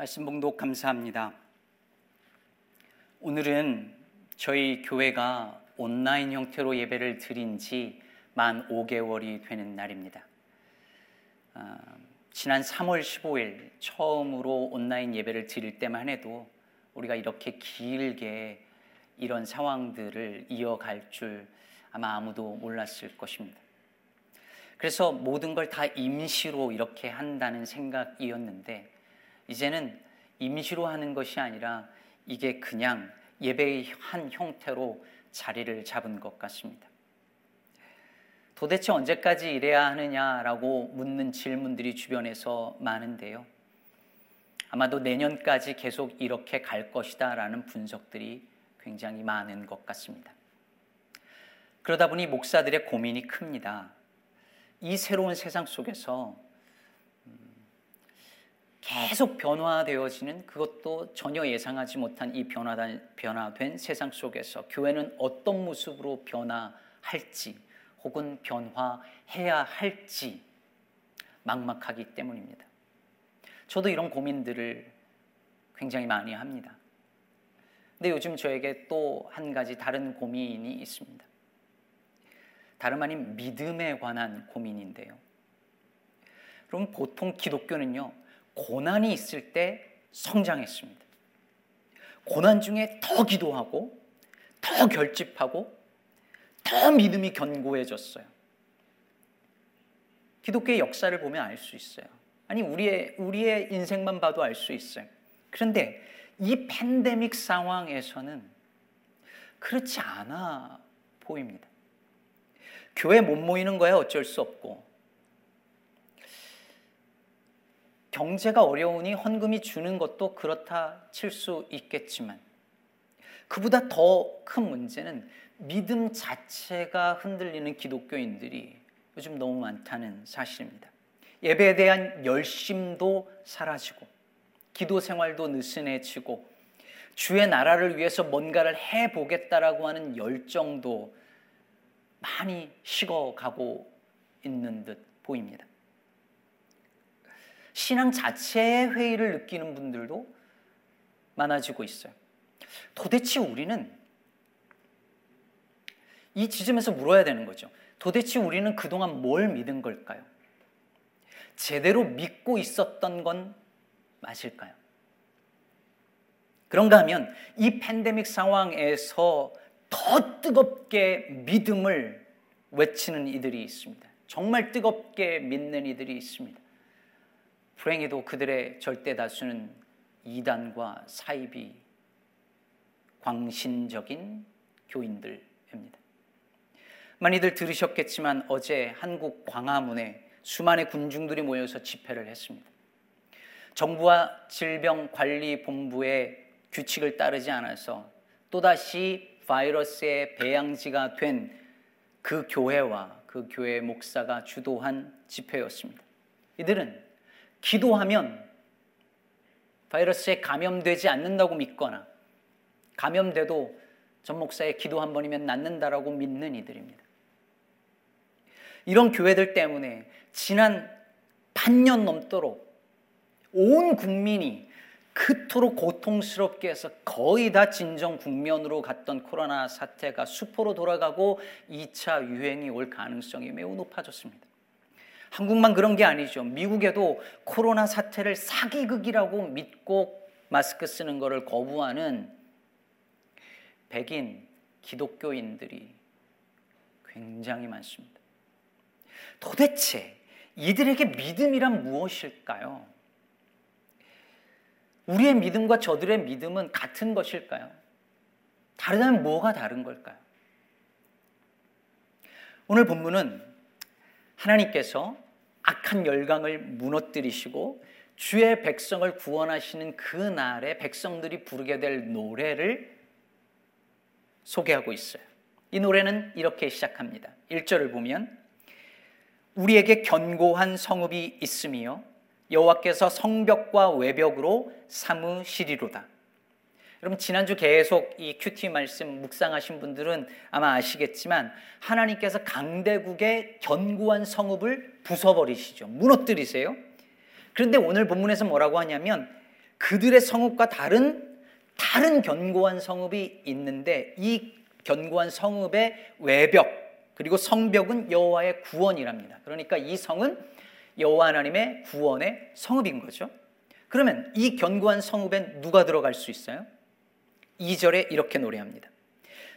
말씀 봉독 감사합니다. 오늘은 저희 교회가 온라인 형태로 예배를 드린 지 만 5개월이 되는 날입니다. 지난 3월 15일 처음으로 온라인 예배를 드릴 때만 해도 우리가 이렇게 길게 이런 상황들을 이어갈 줄 아마 아무도 몰랐을 것입니다. 그래서 모든 걸 다 임시로 이렇게 한다는 생각이었는데 이제는 임시로 하는 것이 아니라 이게 그냥 예배의 한 형태로 자리를 잡은 것 같습니다. 도대체 언제까지 이래야 하느냐라고 묻는 질문들이 주변에서 많은데요. 아마도 내년까지 계속 이렇게 갈 것이다 라는 분석들이 굉장히 많은 것 같습니다. 그러다 보니 목사들의 고민이 큽니다. 이 새로운 세상 속에서 계속 변화되어지는, 그것도 전혀 예상하지 못한 이 변화된 세상 속에서 교회는 어떤 모습으로 변화할지 혹은 변화해야 할지 막막하기 때문입니다. 저도 이런 고민들을 굉장히 많이 합니다. 근데 요즘 저에게 또 한 가지 다른 고민이 있습니다. 다름 아닌 믿음에 관한 고민인데요. 그럼 보통 기독교는요, 고난이 있을 때 성장했습니다. 고난 중에 더 기도하고, 더 결집하고, 더 믿음이 견고해졌어요. 기독교의 역사를 보면 알 수 있어요. 아니, 우리의 인생만 봐도 알 수 있어요. 그런데 이 팬데믹 상황에서는 그렇지 않아 보입니다. 교회 못 모이는 거야 어쩔 수 없고, 경제가 어려우니 헌금이 주는 것도 그렇다 칠 수 있겠지만, 그보다 더 큰 문제는 믿음 자체가 흔들리는 기독교인들이 요즘 너무 많다는 사실입니다. 예배에 대한 열심도 사라지고, 기도 생활도 느슨해지고, 주의 나라를 위해서 뭔가를 해보겠다라고 하는 열정도 많이 식어가고 있는 듯 보입니다. 신앙 자체의 회의를 느끼는 분들도 많아지고 있어요. 도대체 우리는, 이 지점에서 물어야 되는 거죠. 도대체 우리는 그동안 뭘 믿은 걸까요? 제대로 믿고 있었던 건 맞을까요? 그런가 하면 이 팬데믹 상황에서 더 뜨겁게 믿음을 외치는 이들이 있습니다. 정말 뜨겁게 믿는 이들이 있습니다. 불행히도 그들의 절대 다수는 이단과 사이비, 광신적인 교인들입니다. 많이들 들으셨겠지만 어제 한국 광화문에 수많은 군중들이 모여서 집회를 했습니다. 정부와 질병관리본부의 규칙을 따르지 않아서 또다시 바이러스의 배양지가 된 그 교회와 그 교회의 목사가 주도한 집회였습니다. 이들은 기도하면 바이러스에 감염되지 않는다고 믿거나, 감염돼도 전 목사의 기도 한 번이면 낫는다라고 믿는 이들입니다. 이런 교회들 때문에 지난 반년 넘도록 온 국민이 그토록 고통스럽게 해서 거의 다 진정 국면으로 갔던 코로나 사태가 수포로 돌아가고 2차 유행이 올 가능성이 매우 높아졌습니다. 한국만 그런 게 아니죠. 미국에도 코로나 사태를 사기극이라고 믿고 마스크 쓰는 거를 거부하는 백인 기독교인들이 굉장히 많습니다. 도대체 이들에게 믿음이란 무엇일까요? 우리의 믿음과 저들의 믿음은 같은 것일까요? 다르다면 뭐가 다른 걸까요? 오늘 본문은 하나님께서 악한 열강을 무너뜨리시고 주의 백성을 구원하시는 그날에 백성들이 부르게 될 노래를 소개하고 있어요. 이 노래는 이렇게 시작합니다. 1절을 보면, 우리에게 견고한 성읍이 있으며 여호와께서 성벽과 외벽으로 삼으시리로다. 여러분, 지난주 계속 이 큐티 말씀 묵상하신 분들은 아마 아시겠지만 하나님께서 강대국의 견고한 성읍을 부숴버리시죠. 무너뜨리세요. 그런데 오늘 본문에서 뭐라고 하냐면 그들의 성읍과 다른 견고한 성읍이 있는데 이 견고한 성읍의 외벽 그리고 성벽은 여호와의 구원이랍니다. 그러니까 이 성은 여호와 하나님의 구원의 성읍인 거죠. 그러면 이 견고한 성읍엔 누가 들어갈 수 있어요? 2절에 이렇게 노래합니다.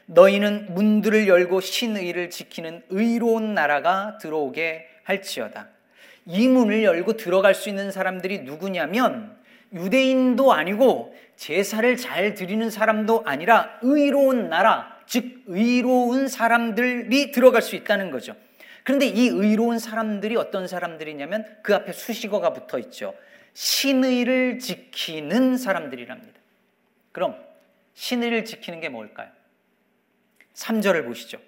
너희는 문들을 열고 신의를 지키는 의로운 나라가 들어오게 할지어다. 이 문을 열고 들어갈 수 있는 사람들이 누구냐면 유대인도 아니고 제사를 잘 드리는 사람도 아니라 의로운 나라, 즉 의로운 사람들이 들어갈 수 있다는 거죠. 그런데 이 의로운 사람들이 어떤 사람들이냐면 그 앞에 수식어가 붙어 있죠. 신의를 지키는 사람들이랍니다. 그럼 신의를 지키는 게 뭘까요? 3절을 보시죠.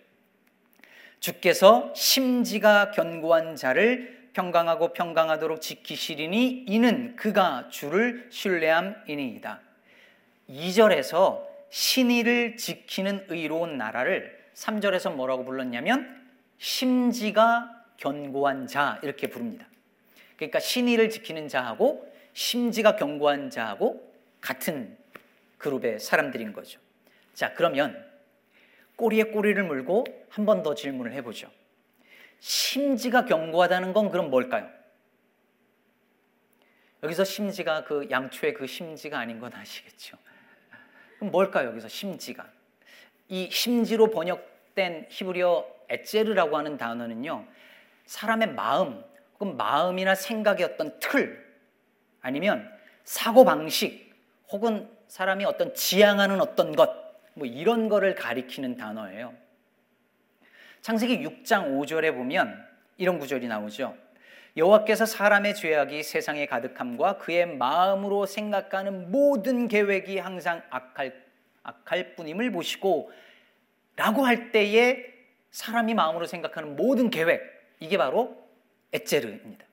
주께서 심지가 견고한 자를 평강하고 평강하도록 지키시리니 이는 그가 주를 신뢰함이니이다. 2절에서 신의를 지키는 의로운 나라를 3절에서 뭐라고 불렀냐면 심지가 견고한 자 이렇게 부릅니다. 그러니까 신의를 지키는 자하고 심지가 견고한 자하고 같은 그룹의 사람들인 거죠. 자, 그러면 꼬리에 꼬리를 물고 한 번 더 질문을 해보죠. 심지가 견고하다는 건 그럼 뭘까요? 여기서 심지가 그 양초의 그 심지가 아닌 건 아시겠죠? 그럼 뭘까요? 여기서 심지가. 이 심지로 번역된 히브리어 에체르라고 하는 단어는요. 사람의 마음, 혹은 마음이나 생각의 어떤 틀, 아니면 사고방식, 혹은 사람이 어떤 지향하는 어떤 것, 뭐 이런 거를 가리키는 단어예요. 창세기 6장 5절에 보면 이런 구절이 나오죠. 여호와께서 사람의 죄악이 세상에 가득함과 그의 마음으로 생각하는 모든 계획이 항상 악할 뿐임을 보시고 라고 할 때에 사람이 마음으로 생각하는 모든 계획, 이게 바로 엣제르입니다.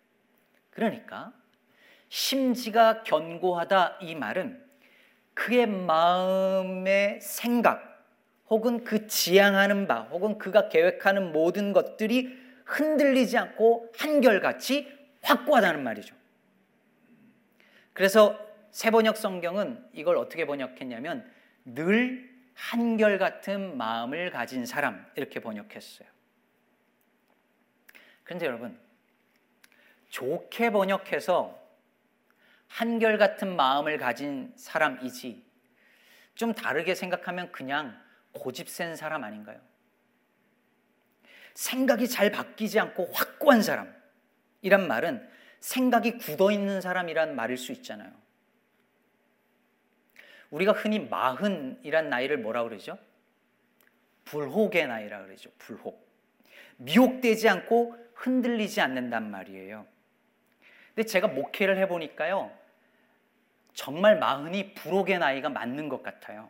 그러니까 심지가 견고하다 이 말은 그의 마음의 생각 혹은 그 지향하는 바 혹은 그가 계획하는 모든 것들이 흔들리지 않고 한결같이 확고하다는 말이죠. 그래서 새번역 성경은 이걸 어떻게 번역했냐면 늘 한결같은 마음을 가진 사람 이렇게 번역했어요. 그런데 여러분 좋게 번역해서 한결같은 마음을 가진 사람이지 좀 다르게 생각하면 그냥 고집센 사람 아닌가요? 생각이 잘 바뀌지 않고 확고한 사람이란 말은 생각이 굳어있는 사람이란 말일 수 있잖아요. 우리가 흔히 마흔이란 나이를 뭐라 그러죠? 불혹의 나이라 그러죠. 불혹. 미혹되지 않고 흔들리지 않는단 말이에요. 근데 제가 목회를 해보니까요. 정말 마흔이 불혹의 나이가 맞는 것 같아요.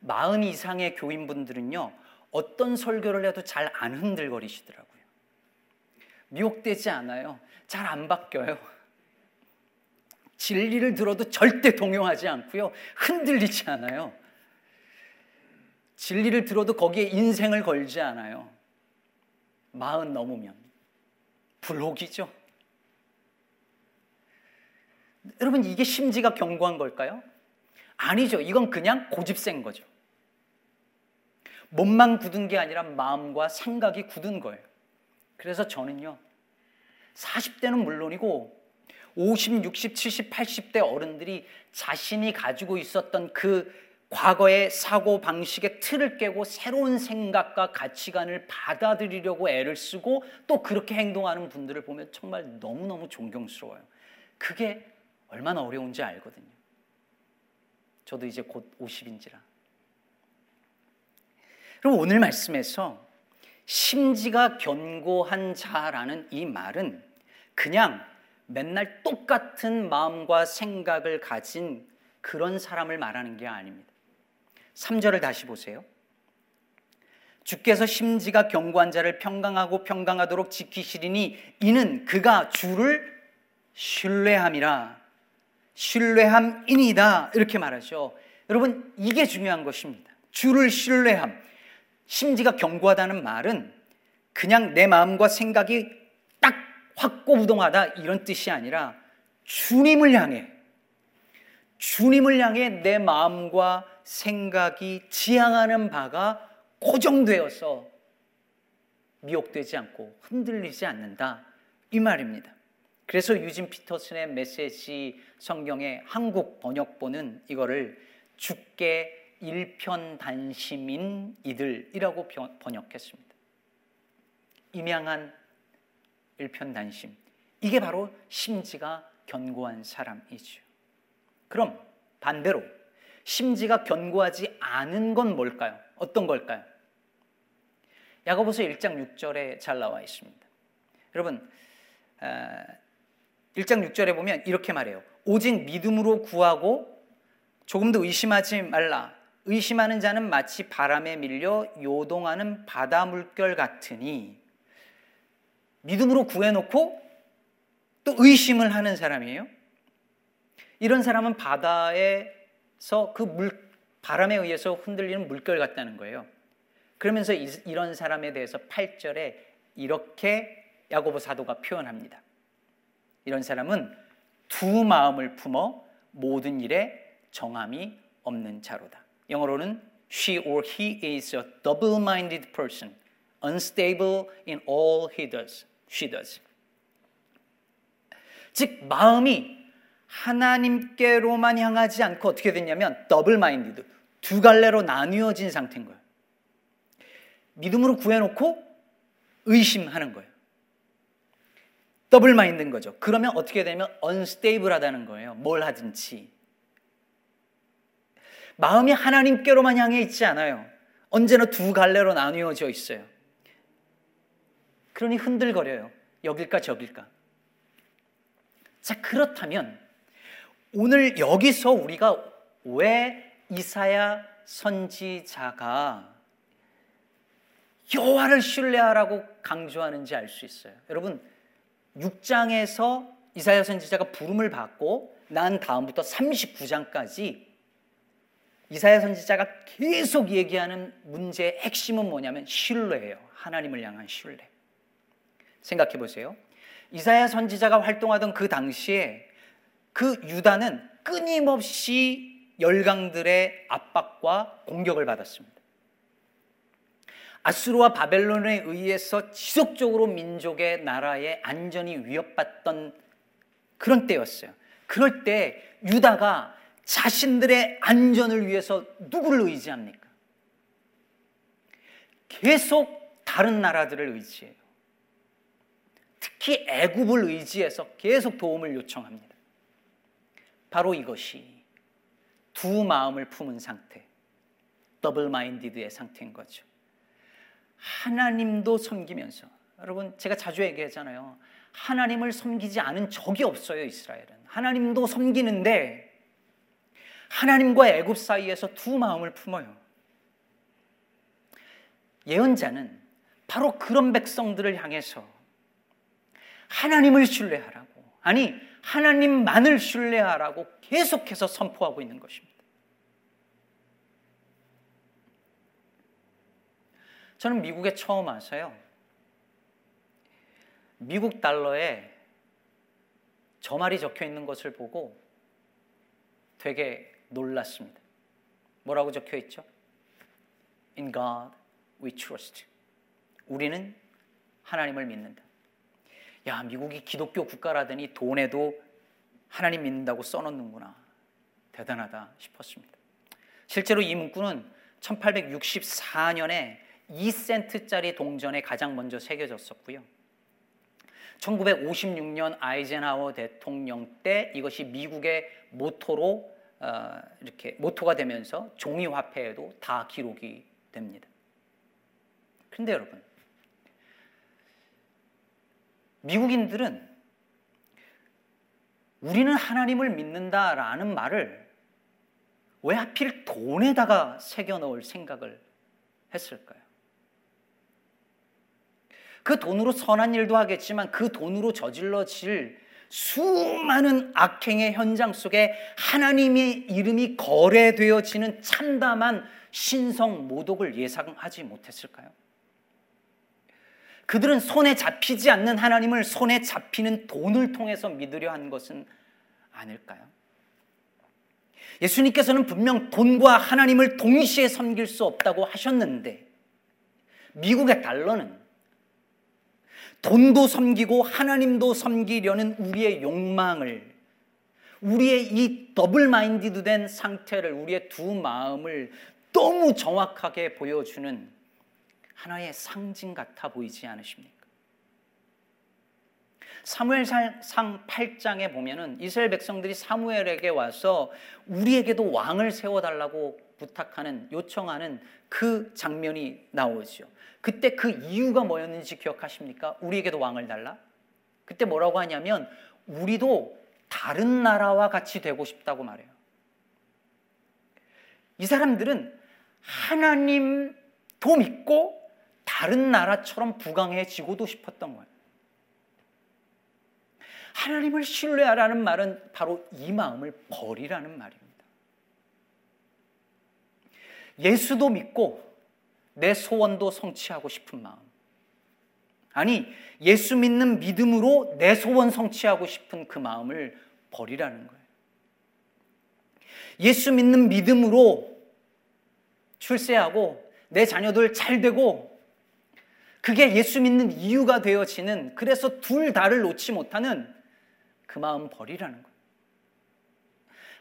마흔 이상의 교인분들은요. 어떤 설교를 해도 잘 안 흔들거리시더라고요. 미혹되지 않아요. 잘 안 바뀌어요. 진리를 들어도 절대 동요하지 않고요. 흔들리지 않아요. 진리를 들어도 거기에 인생을 걸지 않아요. 마흔 넘으면. 불혹이죠. 여러분 이게 심지가 견고한 걸까요? 아니죠. 이건 그냥 고집센 거죠. 몸만 굳은 게 아니라 마음과 생각이 굳은 거예요. 그래서 저는요. 40대는 물론이고 50, 60, 70, 80대 어른들이 자신이 가지고 있었던 그 과거의 사고 방식의 틀을 깨고 새로운 생각과 가치관을 받아들이려고 애를 쓰고 또 그렇게 행동하는 분들을 보면 정말 너무너무 존경스러워요. 그게 얼마나 어려운지 알거든요. 저도 이제 곧 50인지라. 그럼 오늘 말씀에서 심지가 견고한 자라는 이 말은 그냥 맨날 똑같은 마음과 생각을 가진 그런 사람을 말하는 게 아닙니다. 3절을 다시 보세요. 주께서 심지가 견고한 자를 평강하고 평강하도록 지키시리니 이는 그가 주를 신뢰함이라. 신뢰함이니이다 이렇게 말하죠. 여러분 이게 중요한 것입니다. 주를 신뢰함. 심지가 견고하다는 말은 그냥 내 마음과 생각이 딱 확고부동하다 이런 뜻이 아니라 주님을 향해 주님을 향해 내 마음과 생각이 지향하는 바가 고정되어서 미혹되지 않고 흔들리지 않는다, 이 말입니다. 그래서 유진 피터슨의 메시지 성경의 한국 번역본은 이거를 주께 일편단심인 이들이라고 번역했습니다. 임양한 일편단심, 이게 바로 심지가 견고한 사람이죠. 그럼 반대로 심지가 견고하지 않은 건 뭘까요? 어떤 걸까요? 야고보서 1장 6절에 잘 나와 있습니다. 여러분, 1장 6절에 보면 이렇게 말해요. 오직 믿음으로 구하고 조금도 의심하지 말라. 의심하는 자는 마치 바람에 밀려 요동하는 바다 물결 같으니, 믿음으로 구해놓고 또 의심을 하는 사람이에요. 이런 사람은 바다에서 바람에 의해서 흔들리는 물결 같다는 거예요. 그러면서 이런 사람에 대해서 8절에 이렇게 야고보 사도가 표현합니다. 이런 사람은 두 마음을 품어 모든 일에 정함이 없는 자로다. 영어로는 she or he is a double-minded person, unstable in all she does. 즉, 마음이 하나님께로만 향하지 않고 어떻게 됐냐면 double-minded, 두 갈래로 나뉘어진 상태인 거예요. 믿음으로 구해놓고 의심하는 거예요. 더블마인드인 거죠. 그러면 어떻게 되면 언스테이블하다는 거예요. 뭘 하든지. 마음이 하나님께로만 향해 있지 않아요. 언제나 두 갈래로 나뉘어져 있어요. 그러니 흔들거려요. 여길까 저길까. 자, 그렇다면 오늘 여기서 우리가 왜 이사야 선지자가 여호와를 신뢰하라고 강조하는지 알 수 있어요. 여러분, 6장에서 이사야 선지자가 부름을 받고 난 다음부터 39장까지 이사야 선지자가 계속 얘기하는 문제의 핵심은 뭐냐면 신뢰예요. 하나님을 향한 신뢰. 생각해 보세요. 이사야 선지자가 활동하던 그 당시에 그 유다는 끊임없이 열강들의 압박과 공격을 받았습니다. 아수르와 바벨론에 의해서 지속적으로 민족의 나라의 안전이 위협받던 그런 때였어요. 그럴 때 유다가 자신들의 안전을 위해서 누구를 의지합니까? 계속 다른 나라들을 의지해요. 특히 애굽을 의지해서 계속 도움을 요청합니다. 바로 이것이 두 마음을 품은 상태, 더블 마인디드의 상태인 거죠. 하나님도 섬기면서, 여러분 제가 자주 얘기하잖아요. 하나님을 섬기지 않은 적이 없어요. 이스라엘은 하나님도 섬기는데 하나님과 애굽 사이에서 두 마음을 품어요. 예언자는 바로 그런 백성들을 향해서 하나님을 신뢰하라고, 아니 하나님만을 신뢰하라고 계속해서 선포하고 있는 것입니다. 저는 미국에 처음 와서요, 미국 달러에 저 말이 적혀 있는 것을 보고 되게 놀랐습니다. 뭐라고 적혀 있죠? In God we trust. 우리는 하나님을 믿는다. 야, 미국이 기독교 국가라더니 돈에도 하나님 믿는다고 써놓는구나. 대단하다 싶었습니다. 실제로 이 문구는 1864년에 2센트짜리 동전에 가장 먼저 새겨졌었고요. 1956년 아이젠하워 대통령 때 이것이 미국의 모토로 이렇게 모토가 되면서 종이 화폐에도 다 기록이 됩니다. 그런데 여러분, 미국인들은 우리는 하나님을 믿는다라는 말을 왜 하필 돈에다가 새겨 넣을 생각을 했을까요? 그 돈으로 선한 일도 하겠지만 그 돈으로 저질러질 수많은 악행의 현장 속에 하나님의 이름이 거래되어지는 참담한 신성 모독을 예상하지 못했을까요? 그들은 손에 잡히지 않는 하나님을 손에 잡히는 돈을 통해서 믿으려 한 것은 아닐까요? 예수님께서는 분명 돈과 하나님을 동시에 섬길 수 없다고 하셨는데 미국의 달러는 돈도 섬기고 하나님도 섬기려는 우리의 욕망을, 우리의 이 더블 마인디드 된 상태를, 우리의 두 마음을 너무 정확하게 보여주는 하나의 상징 같아 보이지 않으십니까? 사무엘상 8장에 보면은 이스라엘 백성들이 사무엘에게 와서 우리에게도 왕을 세워달라고 부탁하는, 요청하는 그 장면이 나오죠. 그때 그 이유가 뭐였는지 기억하십니까? 우리에게도 왕을 달라? 그때 뭐라고 하냐면 우리도 다른 나라와 같이 되고 싶다고 말해요. 이 사람들은 하나님도 믿고 다른 나라처럼 부강해지고도 싶었던 거예요. 하나님을 신뢰하라는 말은 바로 이 마음을 버리라는 말입니다. 예수도 믿고 내 소원도 성취하고 싶은 마음. 아니, 예수 믿는 믿음으로 내 소원 성취하고 싶은 그 마음을 버리라는 거예요. 예수 믿는 믿음으로 출세하고 내 자녀들 잘 되고 그게 예수 믿는 이유가 되어지는, 그래서 둘 다를 놓지 못하는 그 마음 버리라는 거예요.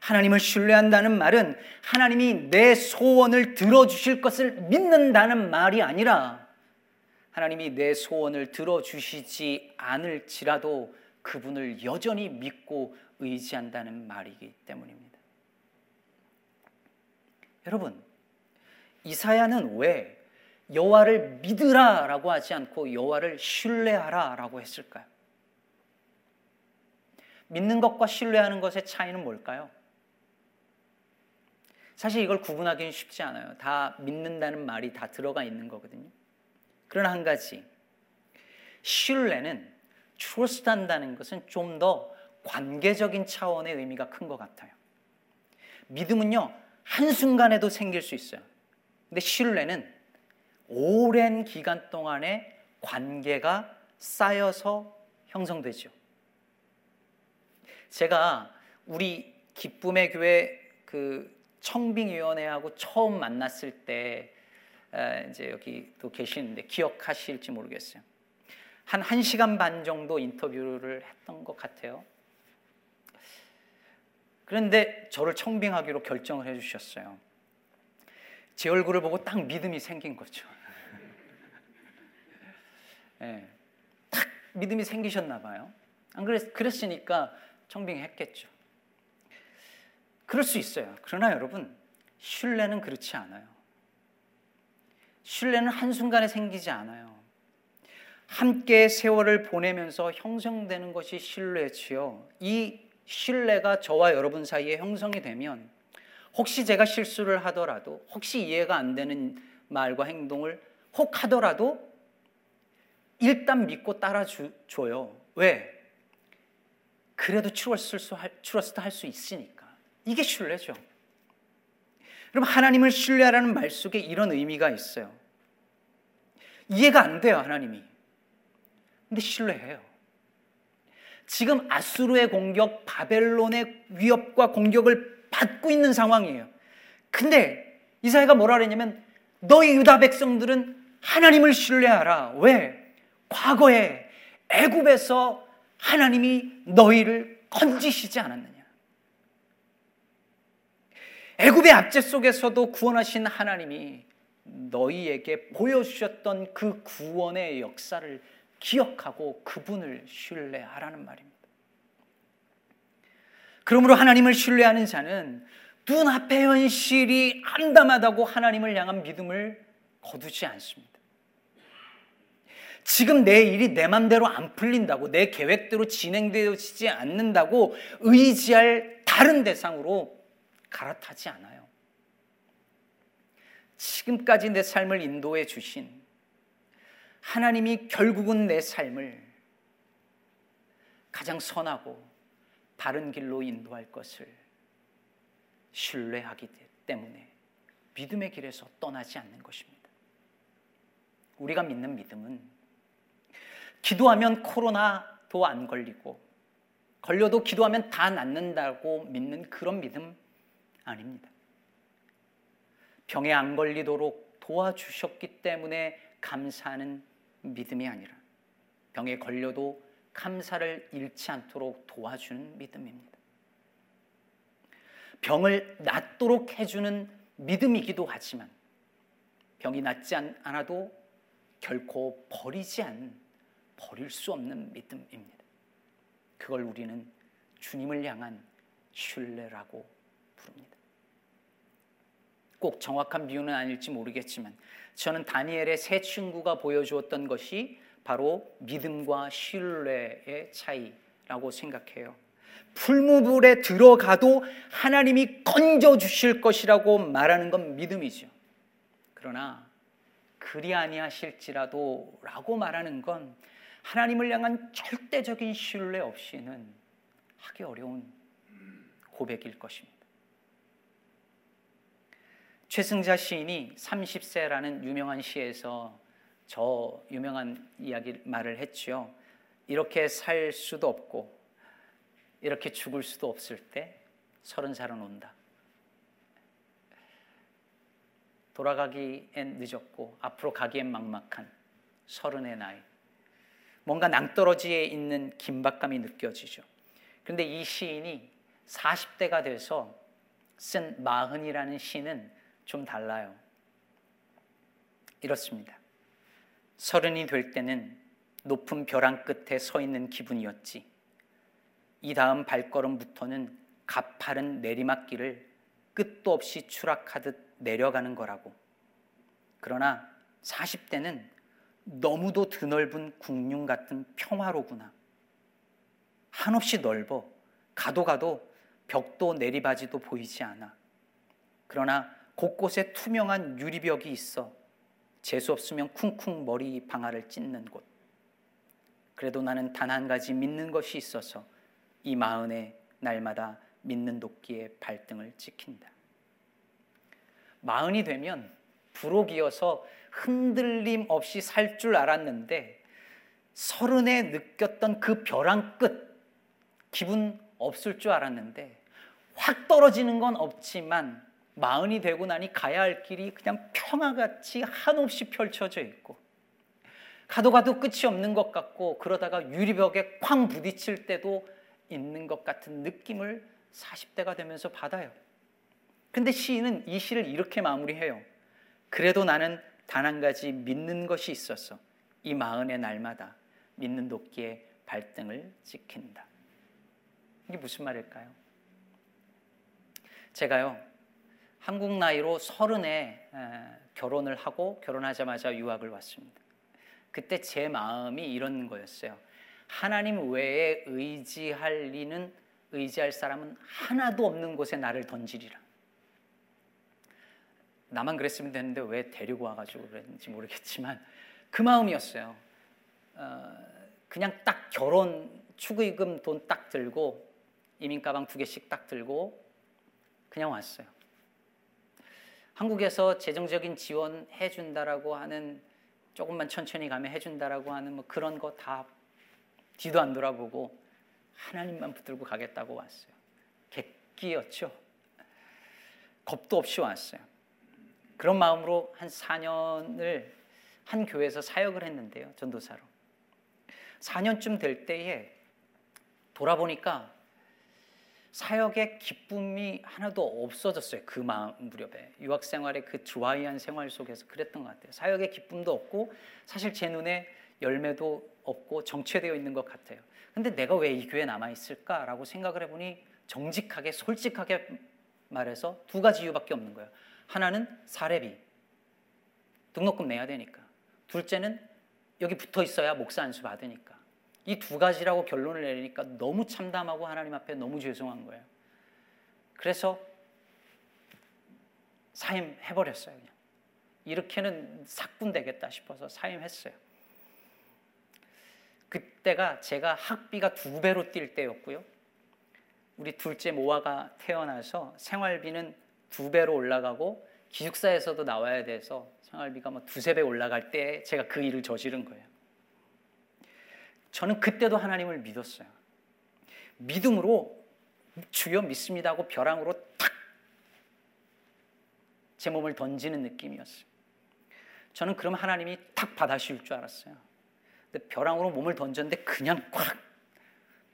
하나님을 신뢰한다는 말은 하나님이 내 소원을 들어주실 것을 믿는다는 말이 아니라 하나님이 내 소원을 들어주시지 않을지라도 그분을 여전히 믿고 의지한다는 말이기 때문입니다. 여러분, 이사야는 왜 여호와를 믿으라라고 하지 않고 여호와를 신뢰하라라고 했을까요? 믿는 것과 신뢰하는 것의 차이는 뭘까요? 사실 이걸 구분하기는 쉽지 않아요. 다 믿는다는 말이 다 들어가 있는 거거든요. 그러나 한 가지, 신뢰는, trust한다는 것은 좀 더 관계적인 차원의 의미가 큰 것 같아요. 믿음은요, 한순간에도 생길 수 있어요. 근데 신뢰는 오랜 기간 동안의 관계가 쌓여서 형성되죠. 제가 우리 기쁨의 교회 그 청빙위원회하고 처음 만났을 때, 이제 여기 또 계시는데 기억하실지 모르겠어요. 한 1시간 반 정도 인터뷰를 했던 것 같아요. 그런데 저를 청빙하기로 결정을 해주셨어요. 제 얼굴을 보고 딱 믿음이 생긴 거죠. 네, 딱 믿음이 생기셨나 봐요. 안 그랬으니까 청빙했겠죠. 그럴 수 있어요. 그러나 여러분, 신뢰는 그렇지 않아요. 신뢰는 한순간에 생기지 않아요. 함께 세월을 보내면서 형성되는 것이 신뢰지요. 이 신뢰가 저와 여러분 사이에 형성이 되면 혹시 제가 실수를 하더라도, 혹시 이해가 안 되는 말과 행동을 혹 하더라도 일단 믿고 따라줘요. 왜? 그래도 트러스트 할 수 있으니까. 이게 신뢰죠. 그럼 하나님을 신뢰하라는 말 속에 이런 의미가 있어요. 이해가 안 돼요, 하나님이. 근데 신뢰해요. 지금 아수르의 공격, 바벨론의 위협과 공격을 받고 있는 상황이에요. 근데 이사야가 뭐라 그랬냐면 너희 유다 백성들은 하나님을 신뢰하라. 왜? 과거에 애굽에서 하나님이 너희를 건지시지 않았느냐. 애굽의 압제 속에서도 구원하신 하나님이 너희에게 보여주셨던 그 구원의 역사를 기억하고 그분을 신뢰하라는 말입니다. 그러므로 하나님을 신뢰하는 자는 눈앞의 현실이 암담하다고 하나님을 향한 믿음을 거두지 않습니다. 지금 내 일이 내 맘대로 안 풀린다고, 내 계획대로 진행되어지지 않는다고 의지할 다른 대상으로 갈아타지 않아요. 지금까지 내 삶을 인도해 주신 하나님이 결국은 내 삶을 가장 선하고 바른 길로 인도할 것을 신뢰하기 때문에 믿음의 길에서 떠나지 않는 것입니다. 우리가 믿는 믿음은 기도하면 코로나도 안 걸리고, 걸려도 기도하면 다 낫는다고 믿는 그런 믿음 아닙니다. 병에 안 걸리도록 도와주셨기 때문에 감사하는 믿음이 아니라 병에 걸려도 감사를 잃지 않도록 도와주는 믿음입니다. 병을 낫도록 해주는 믿음이기도 하지만 병이 낫지 않아도 결코 버릴 수 없는 믿음입니다. 그걸 우리는 주님을 향한 신뢰라고 부릅니다. 꼭 정확한 비유는 아닐지 모르겠지만 저는 다니엘의 세 친구가 보여주었던 것이 바로 믿음과 신뢰의 차이라고 생각해요. 풀무불에 들어가도 하나님이 건져주실 것이라고 말하는 건 믿음이죠. 그러나 그리 아니하실지라도 라고 말하는 건 하나님을 향한 절대적인 신뢰 없이는 하기 어려운 고백일 것입니다. 최승자 시인이 30세라는 유명한 시에서 저 유명한 말을 했죠. 이렇게 살 수도 없고 이렇게 죽을 수도 없을 때 30살은 온다. 돌아가기엔 늦었고 앞으로 가기엔 막막한 30의 나이, 뭔가 낭떠러지에 있는 긴박감이 느껴지죠. 그런데 이 시인이 40대가 돼서 쓴 40이라는 시는 좀 달라요. 이렇습니다. 30이 될 때는 높은 벼랑 끝에 서 있는 기분이었지. 이 다음 발걸음부터는 가파른 내리막길을 끝도 없이 추락하듯 내려가는 거라고. 그러나 40대는 너무도 드넓은 국륜 같은 평화로구나. 한없이 넓어. 가도 벽도 내리바지도 보이지 않아. 그러나 곳곳에 투명한 유리벽이 있어. 재수없으면 쿵쿵 머리 방아를 찢는 곳. 그래도 나는 단 한 가지 믿는 것이 있어서 이 40의 날마다 믿는 도끼의 발등을 찍힌다. 40이 되면 부록이어서 흔들림 없이 살 줄 알았는데 30에 느꼈던 그 벼랑 끝, 기분 없을 줄 알았는데 확 떨어지는 건 없지만 40이 되고 나니 가야 할 길이 그냥 평화같이 한없이 펼쳐져 있고 가도 끝이 없는 것 같고 그러다가 유리벽에 쾅 부딪힐 때도 있는 것 같은 느낌을 40대가 되면서 받아요. 근데 시인은 이 시를 이렇게 마무리해요. 그래도 나는 단 한 가지 믿는 것이 있어서 이 40의 날마다 믿는 도끼의 발등을 찍힌다. 이게 무슨 말일까요? 제가요, 한국 나이로 30에 결혼을 하고 결혼하자마자 유학을 왔습니다. 그때 제 마음이 이런 거였어요. 하나님 외에 의지할 사람은 하나도 없는 곳에 나를 던지리라. 나만 그랬으면 됐는데 왜 데리고 와가지고 그랬는지 모르겠지만 그 마음이었어요. 그냥 딱 결혼 축의금 돈 딱 들고 이민 가방 2개씩 딱 들고 그냥 왔어요. 한국에서 재정적인 지원 해준다라고 하는, 조금만 천천히 가면 해준다라고 하는 뭐 그런 거 다 뒤도 안 돌아보고 하나님만 붙들고 가겠다고 왔어요. 객기였죠. 겁도 없이 왔어요. 그런 마음으로 한 4년을 한 교회에서 사역을 했는데요, 전도사로. 4년쯤 될 때에 돌아보니까 사역의 기쁨이 하나도 없어졌어요. 그 마음 무렵에 유학생활의 그 드라이한 생활 속에서 그랬던 것 같아요. 사역의 기쁨도 없고 사실 제 눈에 열매도 없고 정체되어 있는 것 같아요. 근데 내가 왜 이 교회에 남아있을까라고 생각을 해보니 정직하게 솔직하게 말해서 2가지 이유밖에 없는 거예요. 하나는 사례비, 등록금 내야 되니까. 둘째는 여기 붙어 있어야 목사 안수 받으니까. 이 2가지라고 결론을 내리니까 너무 참담하고 하나님 앞에 너무 죄송한 거예요. 그래서 사임해버렸어요. 그냥 이렇게는 삭군되겠다 싶어서 사임했어요. 그때가 제가 학비가 2배로 뛸 때였고요. 우리 둘째 모아가 태어나서 생활비는 2배로 올라가고 기숙사에서도 나와야 돼서 생활비가 뭐 2-3배 올라갈 때 제가 그 일을 저지른 거예요. 저는 그때도 하나님을 믿었어요. 믿음으로 주여 믿습니다 하고 벼랑으로 탁 제 몸을 던지는 느낌이었어요. 저는 그럼 하나님이 탁 받아주실 줄 알았어요. 근데 벼랑으로 몸을 던졌는데 그냥 콱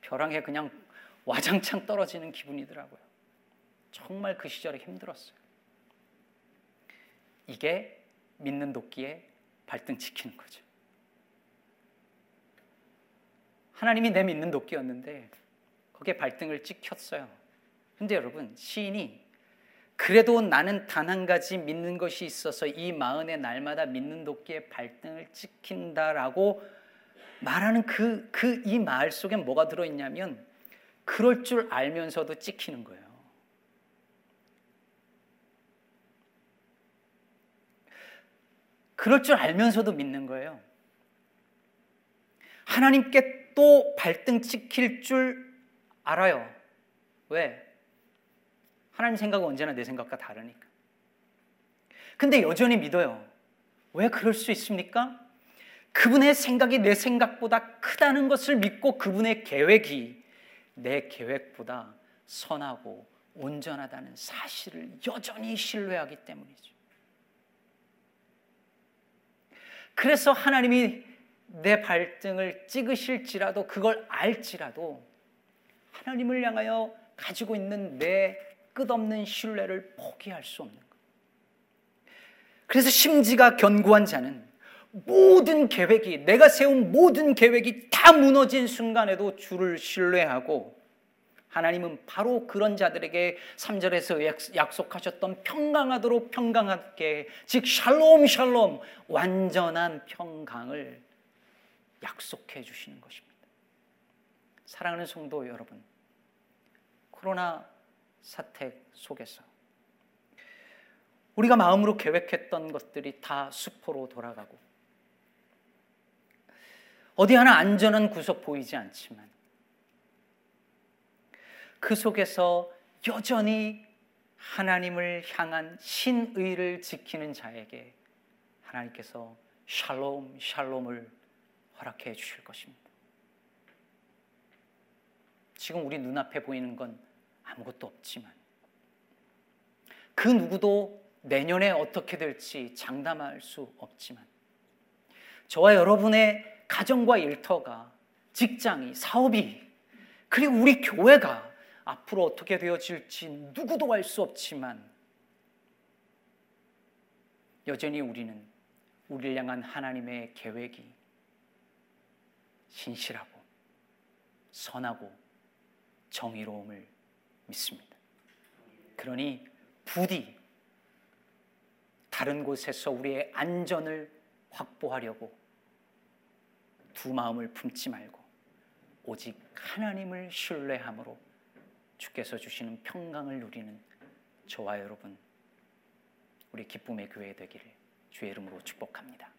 벼랑에 그냥 와장창 떨어지는 기분이더라고요. 정말 그 시절에 힘들었어요. 이게 믿는 도끼에 발등 찍히는 거죠. 하나님이 내 믿는 도끼였는데 거기에 발등을 찍혔어요. 근데 여러분, 시인이 그래도 나는 단 한 가지 믿는 것이 있어서 이 마흔의 날마다 믿는 도끼에 발등을 찍힌다라고 말하는 이 말 속에 뭐가 들어있냐면 그럴 줄 알면서도 찍히는 거예요. 그럴 줄 알면서도 믿는 거예요. 하나님께 또 발등 찍힐 줄 알아요. 왜? 하나님 생각은 언제나 내 생각과 다르니까. 근데 여전히 믿어요. 왜 그럴 수 있습니까? 그분의 생각이 내 생각보다 크다는 것을 믿고 그분의 계획이 내 계획보다 선하고 온전하다는 사실을 여전히 신뢰하기 때문이죠. 그래서 하나님이 내 발등을 찍으실지라도, 그걸 알지라도 하나님을 향하여 가지고 있는 내 끝없는 신뢰를 포기할 수 없는 것. 그래서 심지가 견고한 자는 모든 계획이, 내가 세운 모든 계획이 다 무너진 순간에도 주를 신뢰하고, 하나님은 바로 그런 자들에게 3절에서 약속하셨던 평강하도록 평강하게, 즉 샬롬 샬롬, 완전한 평강을 약속해 주시는 것입니다. 사랑하는 성도 여러분, 코로나 사태 속에서 우리가 마음으로 계획했던 것들이 다 수포로 돌아가고, 어디 하나 안전한 구석 보이지 않지만 그 속에서 여전히 하나님을 향한 신의를 지키는 자에게 하나님께서 샬롬 샬롬을 허락해 주실 것입니다. 지금 우리 눈앞에 보이는 건 아무것도 없지만 그 누구도 내년에 어떻게 될지 장담할 수 없지만, 저와 여러분의 가정과 일터가, 직장이, 사업이, 그리고 우리 교회가 앞으로 어떻게 되어질지 누구도 알 수 없지만, 여전히 우리는 우리를 향한 하나님의 계획이 신실하고 선하고 정의로움을 믿습니다. 그러니 부디 다른 곳에서 우리의 안전을 확보하려고 두 마음을 품지 말고 오직 하나님을 신뢰함으로 주께서 주시는 평강을 누리는 저와 여러분, 우리 기쁨의 교회 되기를 주의 이름으로 축복합니다.